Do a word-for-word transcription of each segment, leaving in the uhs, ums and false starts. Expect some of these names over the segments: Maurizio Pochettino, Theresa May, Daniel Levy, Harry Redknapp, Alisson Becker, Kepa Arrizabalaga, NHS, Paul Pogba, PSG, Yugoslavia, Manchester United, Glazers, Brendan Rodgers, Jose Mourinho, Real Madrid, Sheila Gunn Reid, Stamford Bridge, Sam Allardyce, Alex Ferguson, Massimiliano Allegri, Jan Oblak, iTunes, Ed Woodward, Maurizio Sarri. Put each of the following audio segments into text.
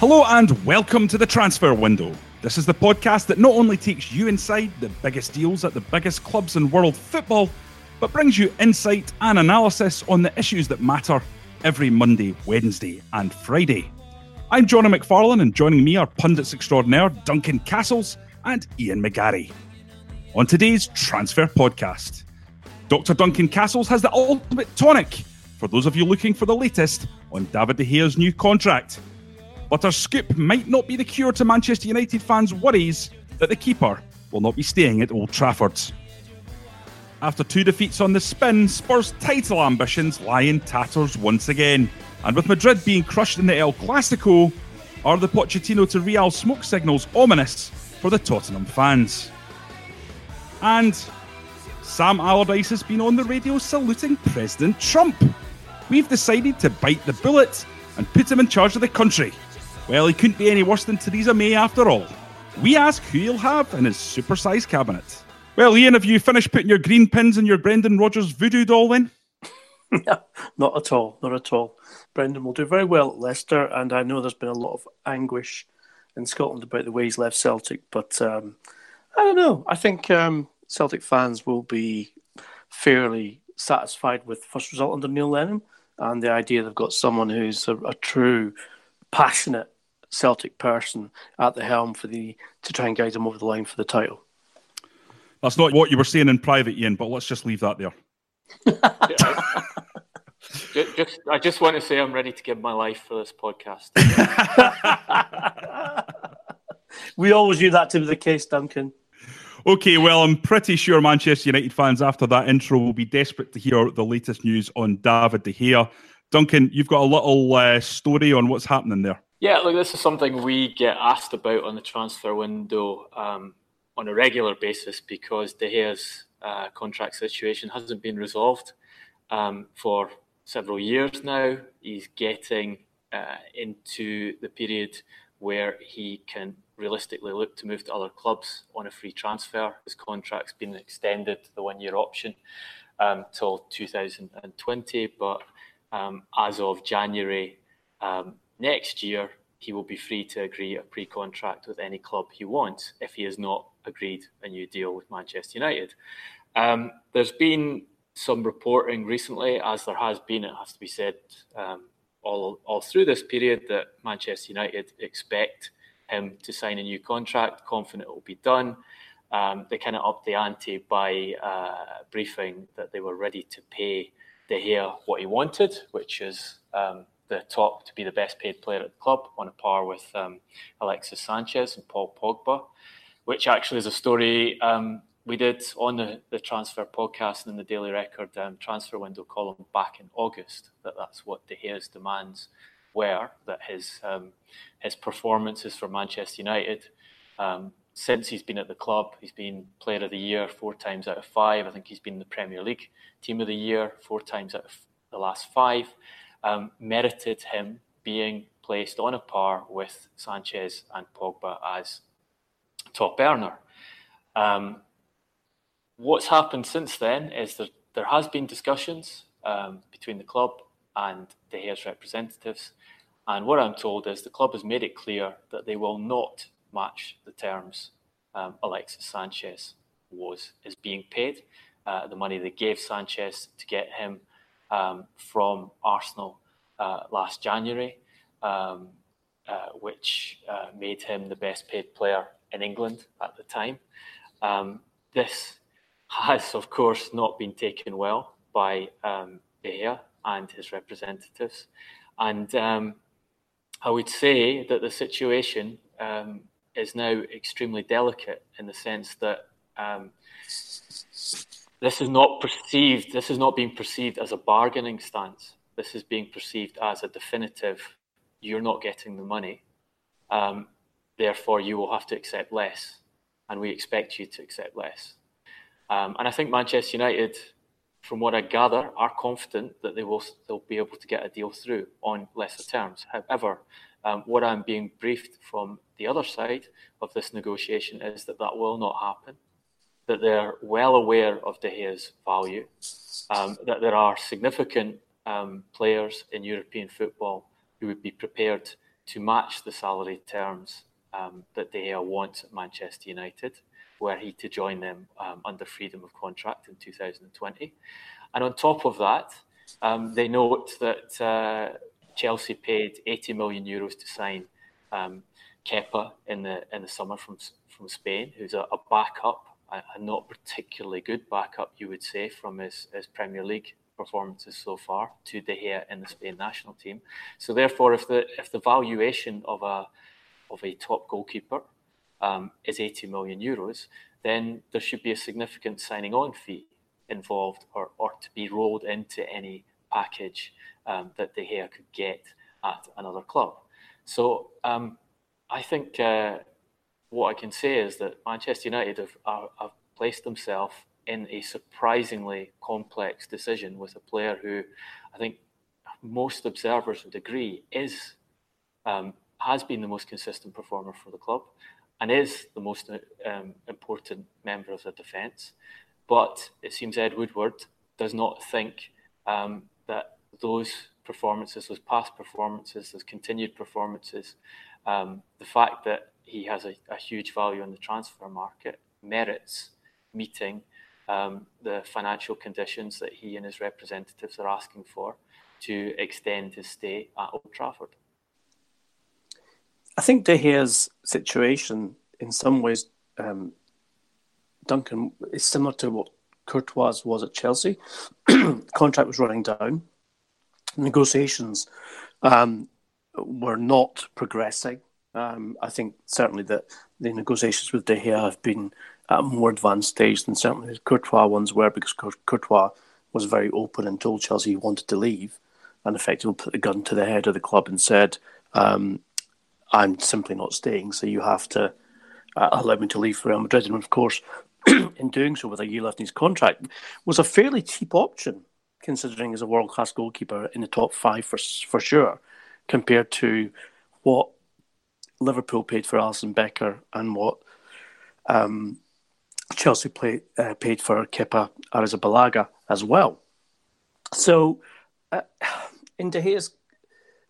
Hello and welcome to The Transfer Window. This is the podcast that not only takes you inside the biggest deals at the biggest clubs in world football, but brings you insight and analysis on the issues that matter every Monday, Wednesday and Friday. I'm Jonny McFarlane and joining me are pundits extraordinaire Duncan Castles and Ian McGarry. On today's Transfer Podcast, Doctor Duncan Castles has the ultimate tonic for those of you looking for the latest on David De Gea's new contract. But our scoop might not be the cure to Manchester United fans' worries that the keeper will not be staying at Old Trafford. After two defeats on the spin, Spurs' title ambitions lie in tatters once again. And with Madrid being crushed in the El Clasico, are the Pochettino to Real smoke signals ominous for the Tottenham fans? And Sam Allardyce has been on the radio saluting President Trump. We've decided to bite the bullet and put him in charge of the country. Well, he couldn't be any worse than Theresa May after all. We ask who he'll have in his supersized cabinet. Well, Ian, have you finished putting your green pins in your Brendan Rodgers voodoo doll then? No, not at all, not at all. Brendan will do very well at Leicester, and I know there's been a lot of anguish in Scotland about the way he's left Celtic, but um, I don't know. I think um, Celtic fans will be fairly satisfied with the first result under Neil Lennon, and the idea they've got someone who's a, a true passionate Celtic person at the helm for the to try and guide them over the line for the title. That's not what you were saying in private, Ian, but let's just leave that there. just, just, I just want to say I'm ready to give my life for this podcast. We always knew that to be the case, Duncan. Okay, well, I'm pretty sure Manchester United fans after that intro will be desperate to hear the latest news on David De Gea. Duncan, you've got a little uh, story on what's happening there. Yeah, look, this is something we get asked about on the transfer window um, on a regular basis because De Gea's uh, contract situation hasn't been resolved um, for several years now. He's getting uh, into the period where he can realistically look to move to other clubs on a free transfer. His contract's been extended to the one-year option um, till two thousand twenty, but Um, as of January um, next year, he will be free to agree a pre-contract with any club he wants if he has not agreed a new deal with Manchester United. Um, there's been some reporting recently, as there has been, it has to be said, um, all, all through this period that Manchester United expect him to sign a new contract, confident it will be done. Um, they kind of upped the ante by uh, briefing that they were ready to pay De Gea what he wanted, which is um, the top to be the best paid player at the club on a par with um, Alexis Sanchez and Paul Pogba, which actually is a story um, we did on the, the transfer podcast and in the Daily Record um, transfer window column back in August, that that's what De Gea's demands were, that his, um, his performances for Manchester United um, since he's been at the club, he's been player of the year four times out of five. I think he's been the Premier League team of the year four times out of the last five. Um, merited him being placed on a par with Sanchez and Pogba as top earner. Um, what's happened since then is that there has been discussions um, between the club and De Gea's representatives. And what I'm told is the club has made it clear that they will not match the terms um, Alexis Sanchez was is being paid. Uh, the money they gave Sanchez to get him um, from Arsenal uh, last January, um, uh, which uh, made him the best paid player in England at the time. Um, this has, of course, not been taken well by um, De Gea and his representatives. And um, I would say that the situation um, is now extremely delicate in the sense that um, this is not perceived, this is not being perceived as a bargaining stance. This is being perceived as a definitive, you're not getting the money, um, therefore you will have to accept less, and we expect you to accept less. Um, and I think Manchester United, from what I gather, are confident that they will they'll be able to get a deal through on lesser terms. However, Um, what I'm being briefed from the other side of this negotiation is that that will not happen, that they're well aware of De Gea's value, um, that there are significant um, players in European football who would be prepared to match the salary terms um, that De Gea wants at Manchester United, were he to join them um, under freedom of contract in two thousand twenty. And on top of that, um, they note that uh, Chelsea paid eighty million euros to sign um, Kepa in the in the summer from from Spain, who's a, a backup, a, a not particularly good backup, you would say, from his, his Premier League performances so far to De Gea in the Spain national team. So therefore, if the if the valuation of a of a top goalkeeper um, is eighty million euros, then there should be a significant signing on fee involved, or or to be rolled into any package um, that De Gea could get at another club. So um, I think uh, what I can say is that Manchester United have, are, have placed themselves in a surprisingly complex decision with a player who I think most observers would agree is um, has been the most consistent performer for the club and is the most um, important member of the defence. But it seems Ed Woodward does not think um, that those performances, those past performances, those continued performances, um, the fact that he has a, a huge value in the transfer market merits meeting Um, the financial conditions that he and his representatives are asking for to extend his stay at Old Trafford. I think De Gea's situation, in some ways, um, Duncan, is similar to what Courtois was at Chelsea. Contract was running down. Negotiations um, were not progressing. Um, I think certainly that the negotiations with De Gea have been at a more advanced stage than certainly the Courtois ones were, because Courtois was very open and told Chelsea he wanted to leave and effectively put the gun to the head of the club and said, um, I'm simply not staying, so you have to uh, allow me to leave for Real Madrid. And of course, in doing so with a year left in his contract, was a fairly cheap option, considering he's a world-class goalkeeper in the top five for, for sure, compared to what Liverpool paid for Alisson Becker and what um, Chelsea play, uh, paid for Kepa Arrizabalaga as well. So, uh, in De Gea's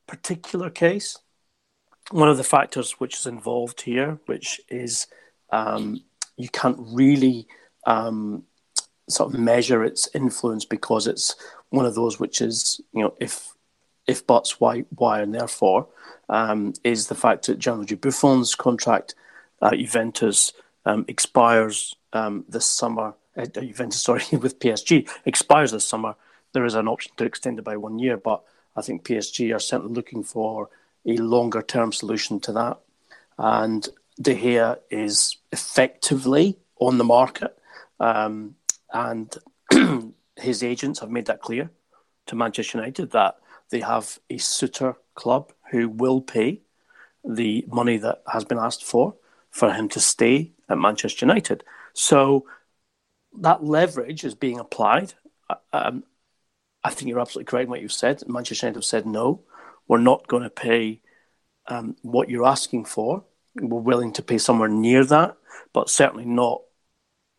particular case, one of the factors which is involved here, which is um, you can't really um, sort of measure its influence, because it's one of those which is, you know, if if buts, why, why and therefore, um, is the fact that Gianluigi Buffon's contract at Juventus um, expires Um, this summer, uh, Juventus, sorry, with P S G, expires this summer. There is an option to extend it by one year, but I think P S G are certainly looking for a longer-term solution to that. And De Gea is effectively on the market, um, and his agents have made that clear to Manchester United that they have a suitor club who will pay the money that has been asked for for him to stay at Manchester United. So that leverage is being applied. Um, I think you're absolutely correct in what you've said. Manchester United have said, no, we're not going to pay um, what you're asking for. We're willing to pay somewhere near that, but certainly not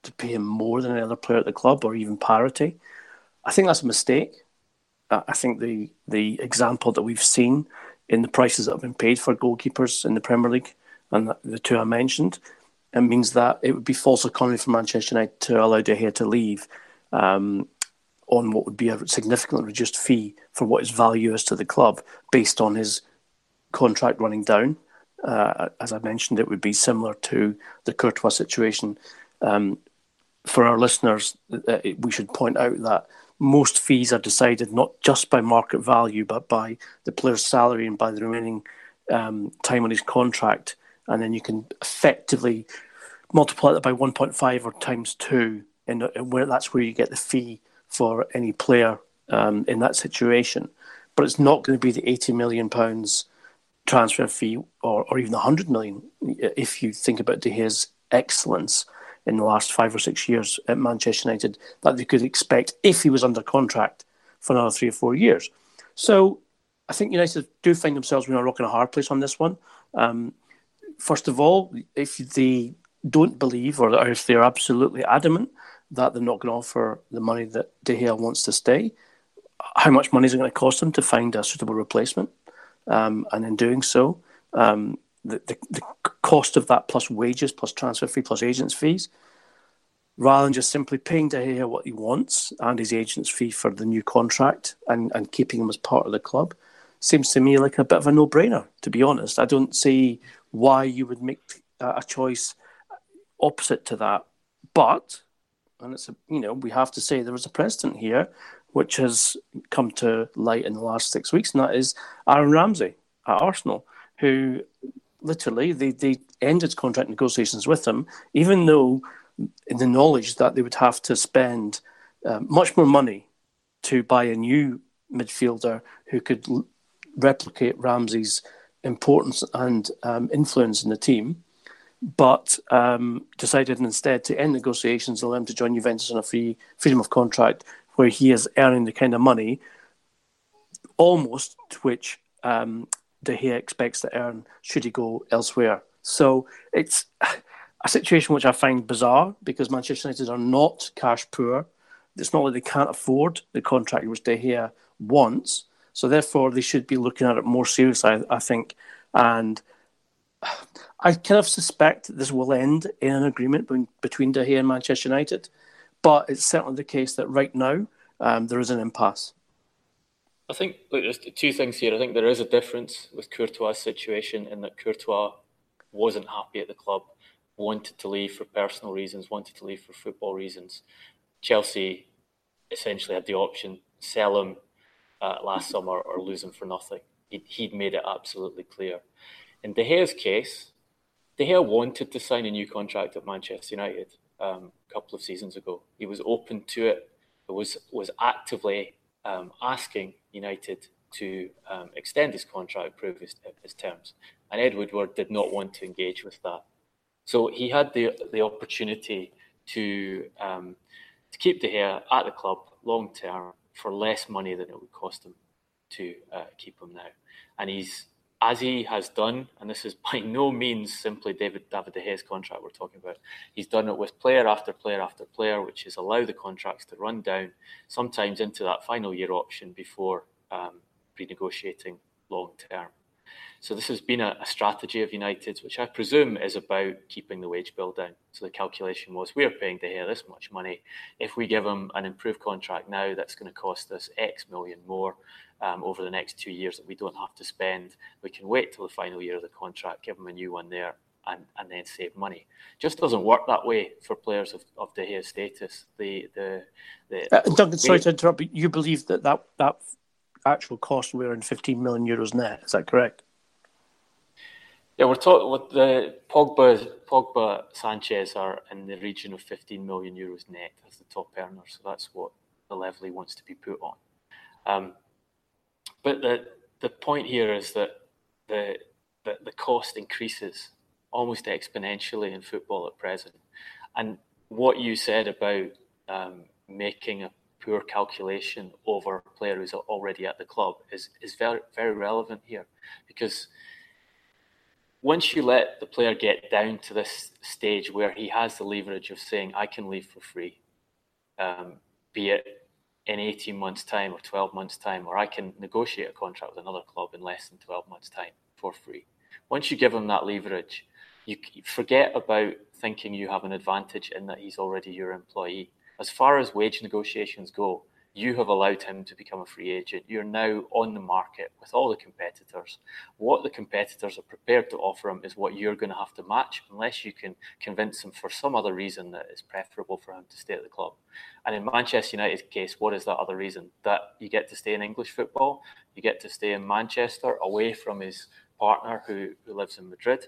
to pay him more than another player at the club or even parity. I think that's a mistake. Uh, I think the, the example that we've seen in the prices that have been paid for goalkeepers in the Premier League and the two I mentioned, it means that it would be false economy for Manchester United to allow De Gea to leave um, on what would be a significantly reduced fee for what his value is to the club based on his contract running down. Uh, as I mentioned, it would be similar to the Courtois situation. Um, for our listeners, uh, we should point out that most fees are decided not just by market value, but by the player's salary and by the remaining um, time on his contract. And then you can effectively multiply that by one point five or times two, and where that's where you get the fee for any player um, in that situation. But it's not going to be the eighty million pounds transfer fee, or, or even one hundred million pounds if you think about De Gea's excellence in the last five or six years at Manchester United, that they could expect if he was under contract for another three or four years. So I think United do find themselves in a rock and a hard place on this one. Um, First of all, if they don't believe, or if they're absolutely adamant that they're not going to offer the money that De Gea wants to stay, how much money is it going to cost them to find a suitable replacement? Um, and in doing so, um, the, the, the cost of that plus wages, plus transfer fee, plus agents' fees, rather than just simply paying De Gea what he wants and his agent's fee for the new contract and, and keeping him as part of the club, seems to me like a bit of a no-brainer, to be honest. I don't see why you would make a choice opposite to that. But, and it's a, you know, we have to say there is a precedent here, which has come to light in the last six weeks, and that is Aaron Ramsey at Arsenal, who literally they, they ended contract negotiations with him, even though in the knowledge that they would have to spend uh, much more money to buy a new midfielder who could l- replicate Ramsey's importance and um, influence in the team, but um, decided instead to end negotiations and allow him to join Juventus on a free freedom of contract where he is earning the kind of money almost which um, De Gea expects to earn should he go elsewhere. So it's a situation which I find bizarre because Manchester United are not cash poor. It's not like they can't afford the contract which De Gea wants. So therefore, they should be looking at it more seriously, I, I think. And I kind of suspect that this will end in an agreement between, between De Gea and Manchester United. But it's certainly the case that right now, um, there is an impasse. I think look, there's two things here. I think there is a difference with Courtois' situation in that Courtois wasn't happy at the club, wanted to leave for personal reasons, wanted to leave for football reasons. Chelsea essentially had the option, sell him uh, last summer or lose him for nothing. He'd, he'd made it absolutely clear. In De Gea's case, De Gea wanted to sign a new contract at Manchester United um, a couple of seasons ago. He was open to it. He was, was actively um, asking United to um, extend his contract, prove his, his terms. And Ed Woodward did not want to engage with that. So he had the, the opportunity to... Um, to keep De Gea at the club long-term for less money than it would cost him to uh, keep him now. And he's, as he has done, and this is by no means simply David, David De Gea's contract we're talking about, he's done it with player after player after player, which is allow the contracts to run down, sometimes into that final year option before um, renegotiating long-term. So this has been a, a strategy of United's, which I presume is about keeping the wage bill down. So the calculation was, we're paying De Gea this much money. If we give him an improved contract now, that's going to cost us X million more um, over the next two years that we don't have to spend. We can wait till the final year of the contract, give him a new one there, and, and then save money. Just doesn't work that way for players of, of De Gea's status. The the, the uh, Duncan, sorry to interrupt, but you believe that that... that... actual cost we're in fifteen million euros net, is that correct? Yeah, we're talking with the Pogba, Pogba, Sanchez are in the region of fifteen million euros net as the top earner, so that's what the level he wants to be put on. Um, but the the point here is that the, the the cost increases almost exponentially in football at present, and what you said about um, making a poor calculation over a player who's already at the club is, is very, very relevant here, because once you let the player get down to this stage where he has the leverage of saying, I can leave for free, um, be it in eighteen months' time or twelve months' time, or I can negotiate a contract with another club in less than twelve months' time for free. Once you give him that leverage, you forget about thinking you have an advantage in that he's already your employee. As far as wage negotiations go, you have allowed him to become a free agent. You're now on the market with all the competitors. What the competitors are prepared to offer him is what you're going to have to match, unless you can convince him for some other reason that is preferable for him to stay at the club. And in Manchester United's case, what is that other reason? That you get to stay in English football, you get to stay in Manchester, away from his partner who, who lives in Madrid.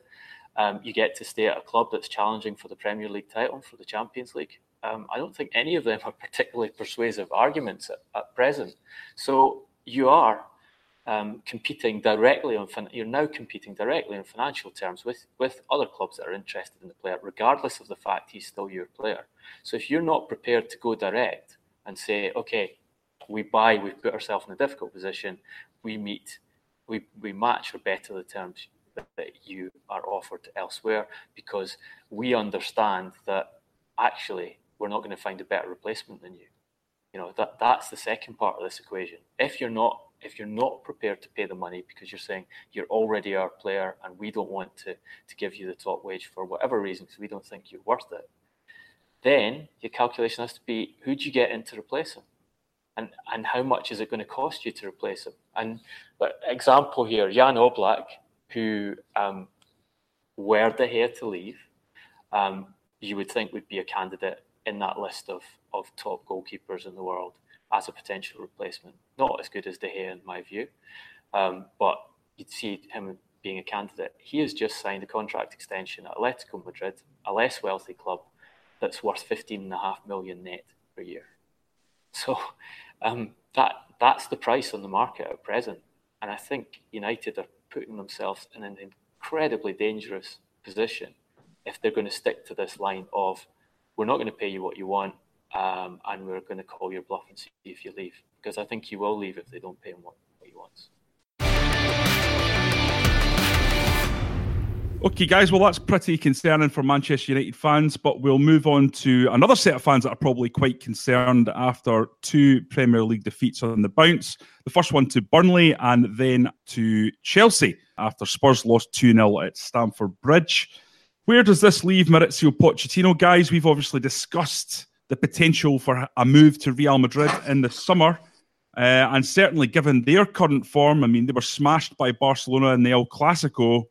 Um, you get to stay at a club that's challenging for the Premier League title, for the Champions League. Um, I don't think any of them are particularly persuasive arguments at, at present. So you are um, competing directly on. Fin- you're now competing directly in financial terms with, with other clubs that are interested in the player, regardless of the fact he's still your player. So if you're not prepared to go direct and say, okay, we buy, we've put ourselves in a difficult position, we meet, we we match or better the terms that, that you are offered elsewhere, because we understand that actually, we're not going to find a better replacement than you. You know, that that's the second part of this equation. If you're not if you're not prepared to pay the money because you're saying you're already our player and we don't want to, to give you the top wage for whatever reason because we don't think you're worth it, then your calculation has to be, who do you get in to replace him? And and how much is it going to cost you to replace him? And like, example here, Jan Oblak, who um, were De Gea to leave, um, you would think would be a candidate in that list of, of top goalkeepers in the world as a potential replacement. Not as good as De Gea in my view, um, but you'd see him being a candidate. He has just signed a contract extension at Atletico Madrid, a less wealthy club that's worth fifteen and a half million net per year. So um, that that's the price on the market at present. And I think United are putting themselves in an incredibly dangerous position if they're going to stick to this line of, we're not going to pay you what you want, um, and we're going to call your bluff and see if you leave. Because I think you will leave if they don't pay him what, what he wants. Okay, guys, well, that's pretty concerning for Manchester United fans, but we'll move on to another set of fans that are probably quite concerned after two Premier League defeats on the bounce. The first one to Burnley and then to Chelsea after Spurs lost two nil at Stamford Bridge. Where does this leave Maurizio Pochettino, guys? We've obviously discussed the potential for a move to Real Madrid in the summer. Uh, and certainly given their current form, I mean, they were smashed by Barcelona in the El Clasico.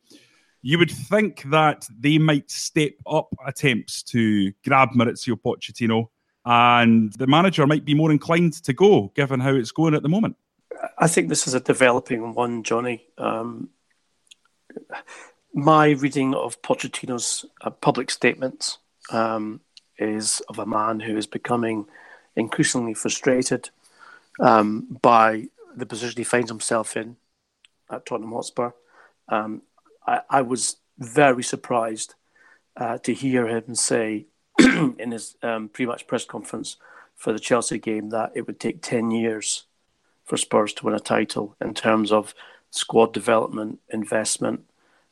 You would think that they might step up attempts to grab Maurizio Pochettino and the manager might be more inclined to go, given how it's going at the moment. I think this is a developing one, Johnny. Um, my reading of Pochettino's uh, public statements um, is of a man who is becoming increasingly frustrated um, by the position he finds himself in at Tottenham Hotspur. Um I, I was very surprised uh, to hear him say in his um, pre-match press conference for the Chelsea game that it would take ten years for Spurs to win a title in terms of squad development, investment,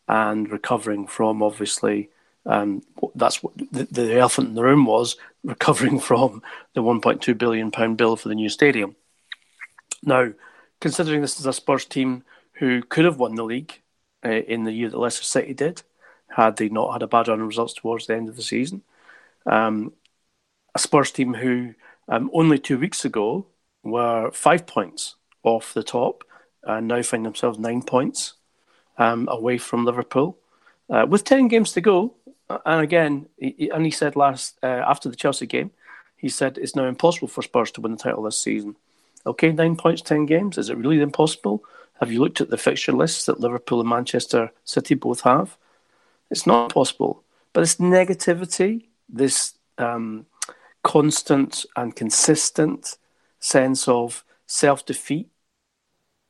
and recovering from, obviously, um, that's what the, the elephant in the room was, recovering from the one point two billion pounds bill for the new stadium. Now, considering this is a Spurs team who could have won the league in the year that Leicester City did, had they not had a bad run of results towards the end of the season. Um, a Spurs team who um, only two weeks ago were five points off the top and now find themselves nine points um, away from Liverpool uh, with ten games to go. And again, he, and he said last, uh, after the Chelsea game, he said it's now impossible for Spurs to win the title this season. Okay, nine points, ten games. Is it really impossible? Have you looked at the fixture lists that Liverpool and Manchester City both have? It's not possible. But this negativity, this um, constant and consistent sense of self-defeat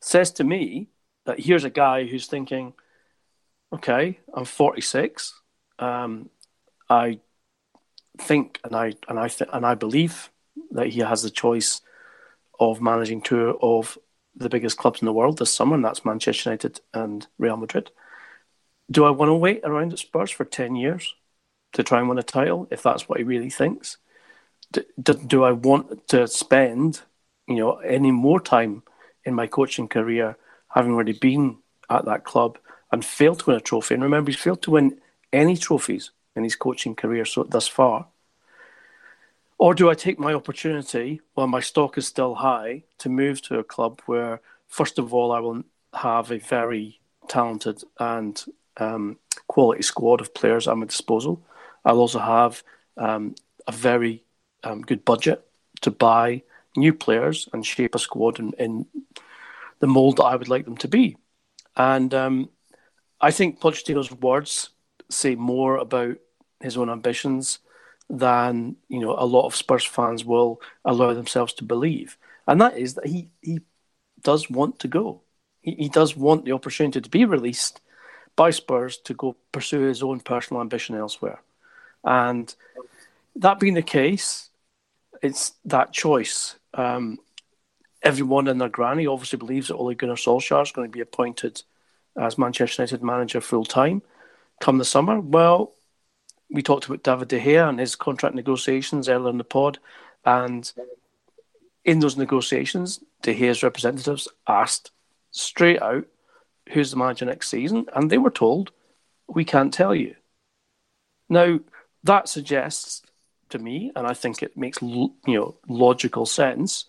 says to me that here's a guy who's thinking, okay, I'm forty-six. Um, I think and I and I th- and I believe that he has the choice of managing two of the biggest clubs in the world this summer, and that's Manchester United and Real Madrid. Do I want to wait around at Spurs for ten years to try and win a title, if that's what he really thinks? Do, do, do I want to spend, you know, any more time in my coaching career having already been at that club and failed to win a trophy? And remember, he's failed to win any trophies in his coaching career so thus far. Or do I take my opportunity while my stock is still high to move to a club where, first of all, I will have a very talented and um, quality squad of players at my disposal. I'll also have um, a very um, good budget to buy new players and shape a squad in, in the mould that I would like them to be. And um, I think Pochettino's words say more about his own ambitions than, you know, a lot of Spurs fans will allow themselves to believe. And that is that he, he does want to go. He, he does want the opportunity to be released by Spurs to go pursue his own personal ambition elsewhere. And that being the case, it's that choice. Um, everyone and their granny obviously believes that Ole Gunnar Solskjaer is going to be appointed as Manchester United manager full-time come the summer. Well, we talked about David De Gea and his contract negotiations earlier in the pod, and in those negotiations, De Gea's representatives asked straight out, who's the manager next season? And they were told, we can't tell you. Now, that suggests to me, and I think it makes you know logical sense,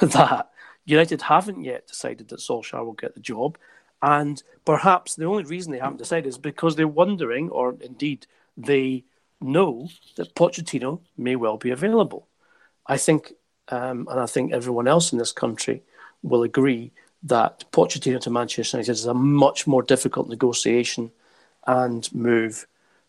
that United haven't yet decided that Solskjaer will get the job. And perhaps the only reason they haven't decided is because they're wondering, or indeed they know, that Pochettino may well be available. I think, um, and I think everyone else in this country will agree, that Pochettino to Manchester United is a much more difficult negotiation and move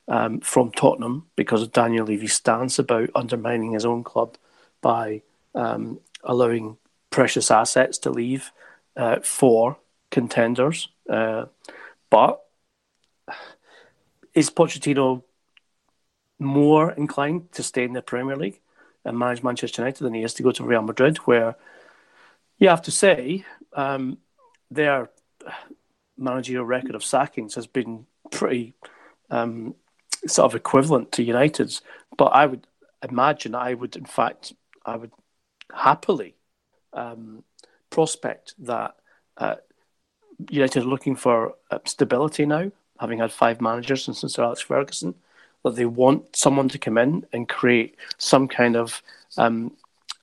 um, from Tottenham because of Daniel Levy's stance about undermining his own club by um, allowing precious assets to leave uh, for contenders. Uh, but is Pochettino more inclined to stay in the Premier League and manage Manchester United than he is to go to Real Madrid, where you have to say um, their managerial record of sackings has been pretty um, sort of equivalent to United's. But I would imagine, I would in fact, I would happily um, prospect that uh, United are looking for stability now, having had five managers since Sir Alex Ferguson, that they want someone to come in and create some kind of um,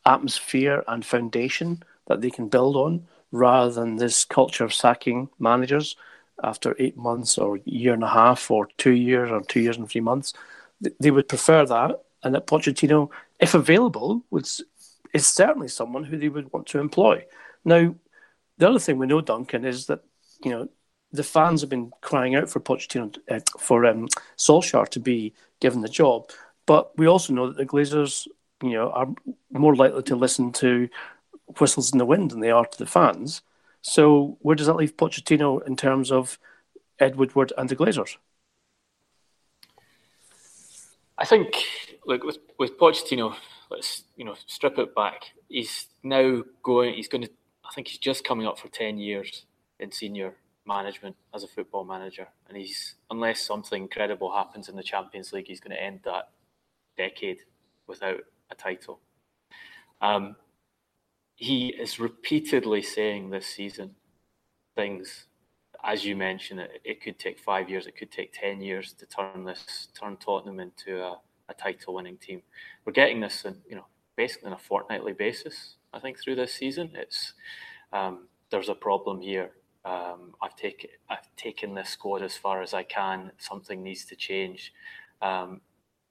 atmosphere and foundation that they can build on, rather than this culture of sacking managers after eight months or a year and a half or two years or two years and three months. They would prefer that, and that Pochettino, if available, would, is certainly someone who they would want to employ. Now, the other thing we know, Duncan, is that you know the fans have been crying out for Pochettino, uh, for um, Solskjaer to be given the job, but we also know that the Glazers, you know, are more likely to listen to whistles in the wind than they are to the fans. So where does that leave Pochettino in terms of Ed Woodward and the Glazers? I think, look, with with Pochettino, let's you know strip it back. He's now going. He's going to. I think he's just coming up for ten years in senior management as a football manager, and he's, unless something incredible happens in the Champions League, he's going to end that decade without a title. Um. He is repeatedly saying this season things, as you mentioned, it, it could take five years, it could take ten years to turn this, turn Tottenham into a, a title-winning team. We're getting this, in, you know, basically on a fortnightly basis. I think through this season, it's um, there's a problem here. Um, I've taken I've taken this squad as far as I can. Something needs to change. Um,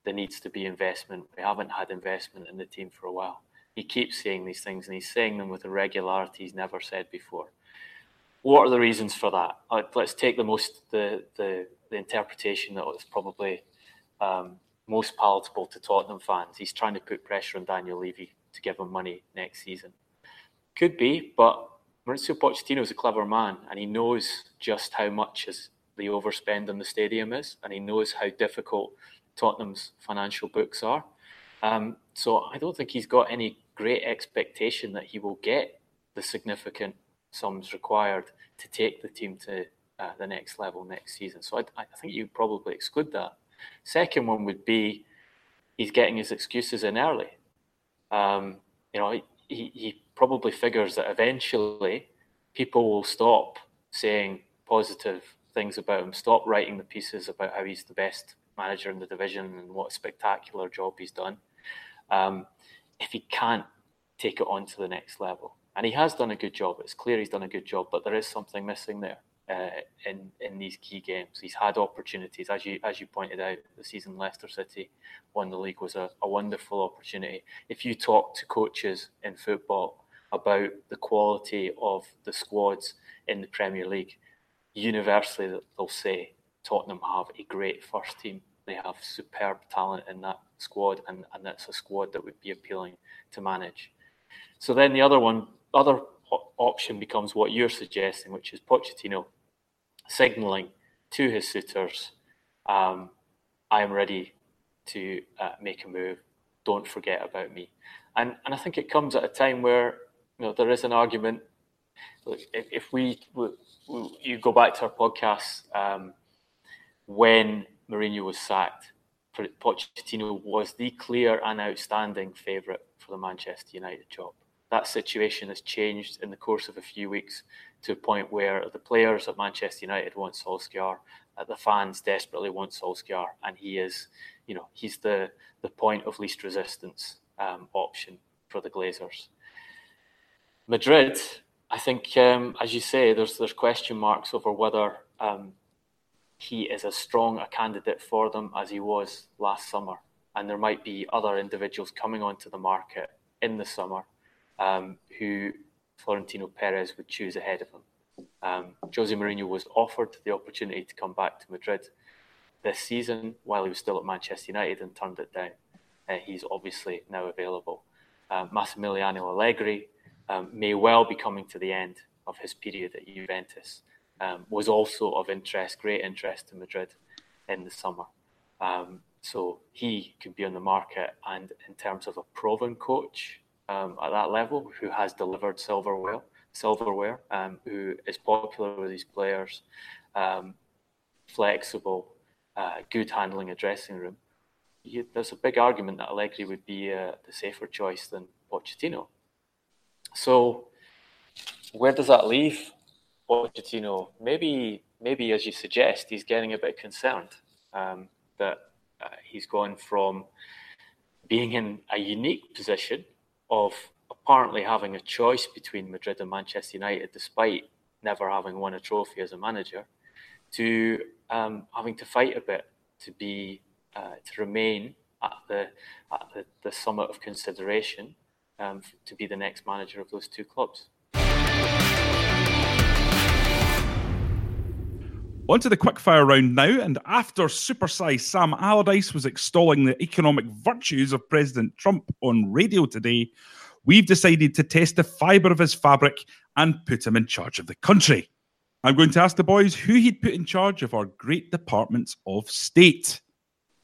there needs to be investment. We haven't had investment in the team for a while. He keeps saying these things, and he's saying them with a regularity he's never said before. What are the reasons for that? Let's take the most the the, the interpretation that was probably um, most palatable to Tottenham fans. He's trying to put pressure on Daniel Levy to give him money next season. Could be, but Maurizio Pochettino is a clever man, and he knows just how much is the overspend on the stadium is, and he knows how difficult Tottenham's financial books are. Um, so I don't think he's got any great expectation that he will get the significant sums required to take the team to uh, the next level next season. So I, I think you'd probably exclude that. Second one would be he's getting his excuses in early. Um, you know, he, he probably figures that eventually people will stop saying positive things about him, stop writing the pieces about how he's the best manager in the division and what a spectacular job he's done. Um, if he can't take it on to the next level, and he has done a good job, it's clear he's done a good job, but there is something missing there uh, in in these key games. He's had opportunities, as you as you pointed out. The season Leicester City won the league was a, a wonderful opportunity. If you talk to coaches in football about the quality of the squads in the Premier League, universally they'll say Tottenham have a great first team. They have superb talent in that squad, and, and that's a squad that would be appealing to manage. So then the other one, other op- option becomes what you're suggesting, which is Pochettino signalling to his suitors, um, I am ready to uh, make a move. Don't forget about me. And and I think it comes at a time where you know there is an argument. Look, if, if we, we, we you go back to our podcast. Um, When Mourinho was sacked, Pochettino was the clear and outstanding favourite for the Manchester United job. that situation has changed in the course of a few weeks to a point where the players at Manchester United want Solskjaer, uh, the fans desperately want Solskjaer, and he is, you know, he's the, the point of least resistance um, option for the Glazers. Madrid, I think, um, as you say, there's there's question marks over whether um, he is as strong a candidate for them as he was last summer. And there might be other individuals coming onto the market in the summer um, who Florentino Perez would choose ahead of him. Um, Jose Mourinho was offered the opportunity to come back to Madrid this season while he was still at Manchester United and turned it down. Uh, he's obviously now available. Uh, Massimiliano Allegri um, may well be coming to the end of his period at Juventus. Um, was also of interest, great interest to Madrid in the summer. Um, so he could be on the market, and in terms of a proven coach um, at that level who has delivered silverware, silverware um, who is popular with his players, um, flexible, uh, good handling a dressing room, you, there's a big argument that Allegri would be uh, the safer choice than Pochettino. So where does that leave Pochettino? Maybe, maybe as you suggest, he's getting a bit concerned um, that uh, he's gone from being in a unique position of apparently having a choice between Madrid and Manchester United, despite never having won a trophy as a manager, to um, having to fight a bit to be uh, to remain at the at the, the summit of consideration um, to be the next manager of those two clubs. On to the quickfire round now, and after supersize Sam Allardyce was extolling the economic virtues of President Trump on radio today, we've decided to test the fibre of his fabric and put him in charge of the country. I'm going to ask the boys who he'd put in charge of our great departments of state.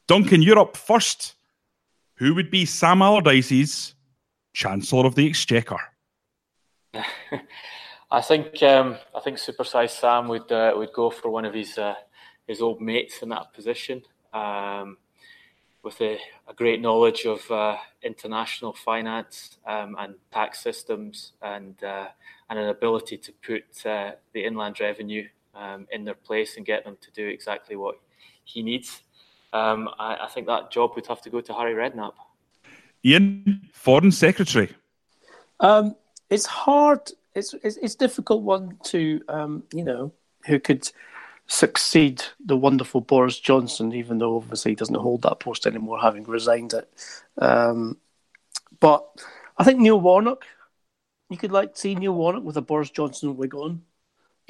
Duncan, you're up first. Who would be Sam Allardyce's Chancellor of the Exchequer? I think um, I think supersize Sam would uh, would go for one of his uh, his old mates in that position, um, with a, a great knowledge of uh, international finance um, and tax systems, and uh, and an ability to put uh, the Inland Revenue um, in their place and get them to do exactly what he needs. Um, I, I think that job would have to go to Harry Redknapp. Ian, Foreign Secretary. Um, it's hard. It's it's it's difficult one to um, you know, who could succeed the wonderful Boris Johnson, even though obviously he doesn't hold that post anymore, having resigned it. Um, but I think Neil Warnock. You could like see Neil Warnock with a Boris Johnson wig on,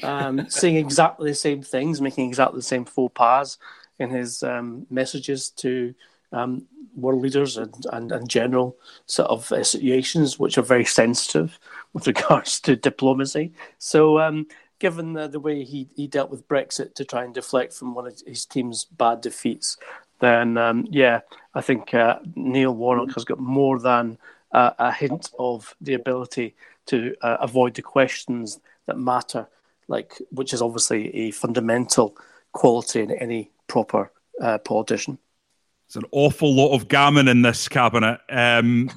um, saying exactly the same things, making exactly the same faux pas in his um, messages to um, world leaders and, and, and general sort of uh, situations, which are very sensitive with regards to diplomacy. So um, given the, the way he, he dealt with Brexit to try and deflect from one of his team's bad defeats, then, um, yeah, I think uh, Neil Warnock has got more than uh, a hint of the ability to uh, avoid the questions that matter, like which is obviously a fundamental quality in any proper uh, politician. It's an awful lot of gammon in this cabinet. Um,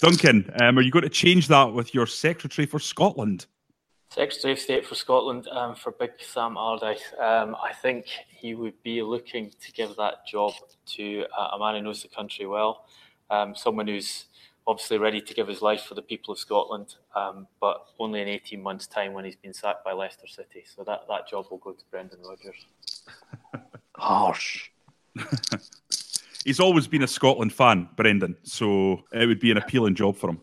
Duncan, um, are you going to change that with your Secretary for Scotland? Secretary of State for Scotland um, for big Sam Allardyce. Um, I think he would be looking to give that job to a man who knows the country well, um, someone who's obviously ready to give his life for the people of Scotland, um, but only in eighteen months' time when he's been sacked by Leicester City. So that, that job will go to Brendan Rodgers. Harsh. He's always been a Scotland fan, Brendan, so it would be an appealing job for him.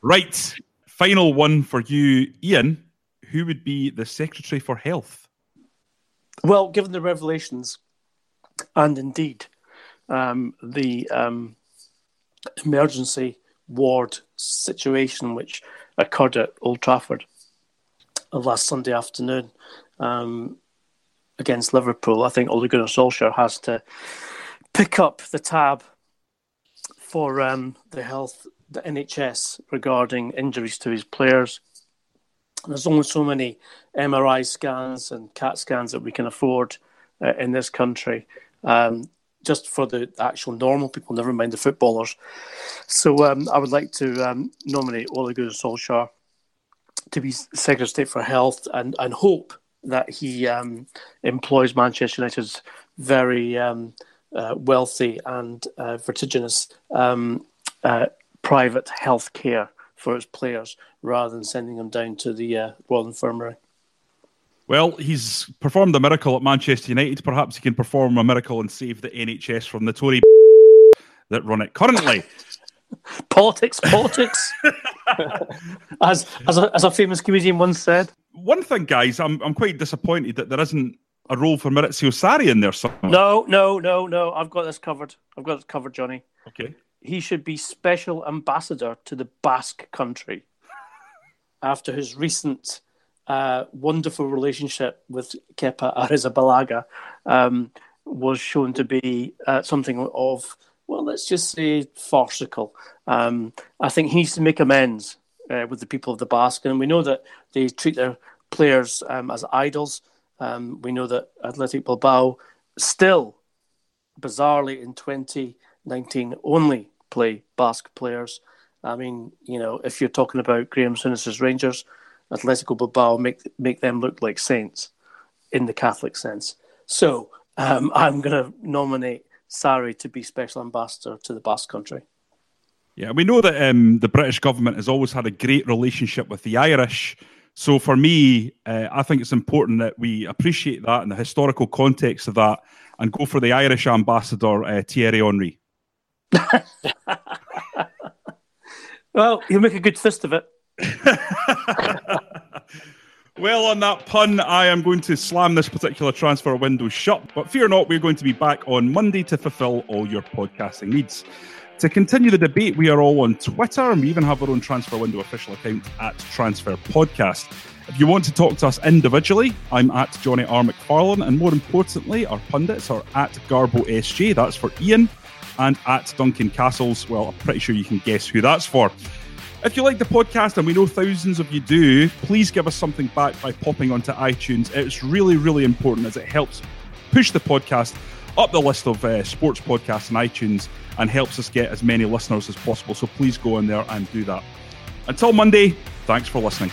Right, final one for you, Ian. Who would be the Secretary for Health? Well, given the revelations and indeed um, the um, emergency ward situation which occurred at Old Trafford last Sunday afternoon, um against Liverpool, I think Ole Gunnar Solskjaer has to pick up the tab for um, the health, the N H S, regarding injuries to his players. There's only so many M R I scans and C A T scans that we can afford uh, in this country. Um, just for the actual normal people, never mind the footballers. So um, I would like to um, nominate Ole Gunnar Solskjaer to be Secretary of State for Health, and, and hope that he um, employs Manchester United's very um, uh, wealthy and uh, vertiginous um, uh, private health care for its players, rather than sending them down to the uh, Royal Infirmary. Well, he's performed a miracle at Manchester United. Perhaps he can perform a miracle and save the N H S from the Tory that run it currently. Politics, politics. as as a, as a famous comedian once said. One thing, guys, I'm I'm quite disappointed that there isn't a role for Maurizio Sarri in there somewhere. No, no, no, no. I've got this covered. I've got it covered, Johnny. Okay. He should be special ambassador to the Basque Country after his recent... Uh, wonderful relationship with Kepa Arrizabalaga um, was shown to be uh, something of, well, let's just say farcical. Um, I think he needs to make amends uh, with the people of the Basque. And we know that they treat their players um, as idols. Um, we know that Athletic Bilbao still, bizarrely, in twenty nineteen only play Basque players. I mean, you know, if you're talking about Graham Souness's Rangers, Atletico Bilbao make make them look like saints in the Catholic sense. So um, I'm going to nominate Sarri to be Special Ambassador to the Basque Country. Yeah, we know that um, the British government has always had a great relationship with the Irish. So for me, uh, I think it's important that we appreciate that and the historical context of that, and go for the Irish ambassador, uh, Thierry Henry. Well, he'll make a good fist of it. Well, on that pun, I am going to slam this particular transfer window shut, but fear not, we're going to be back on Monday to fulfill all your podcasting needs. To continue the debate, we are all on Twitter, and we even have our own transfer window official account at Transfer Podcast. If you want to talk to us individually, I'm at Jonny R. McFarlane, and more importantly, our pundits are at Garbo S J, that's for Ian, and at Duncan Castles. Well, I'm pretty sure you can guess who that's for. If you like the podcast, and we know thousands of you do, please give us something back by popping onto iTunes. It's really, really important, as it helps push the podcast up the list of uh, sports podcasts on iTunes and helps us get as many listeners as possible. So please go in there and do that. Until Monday, thanks for listening.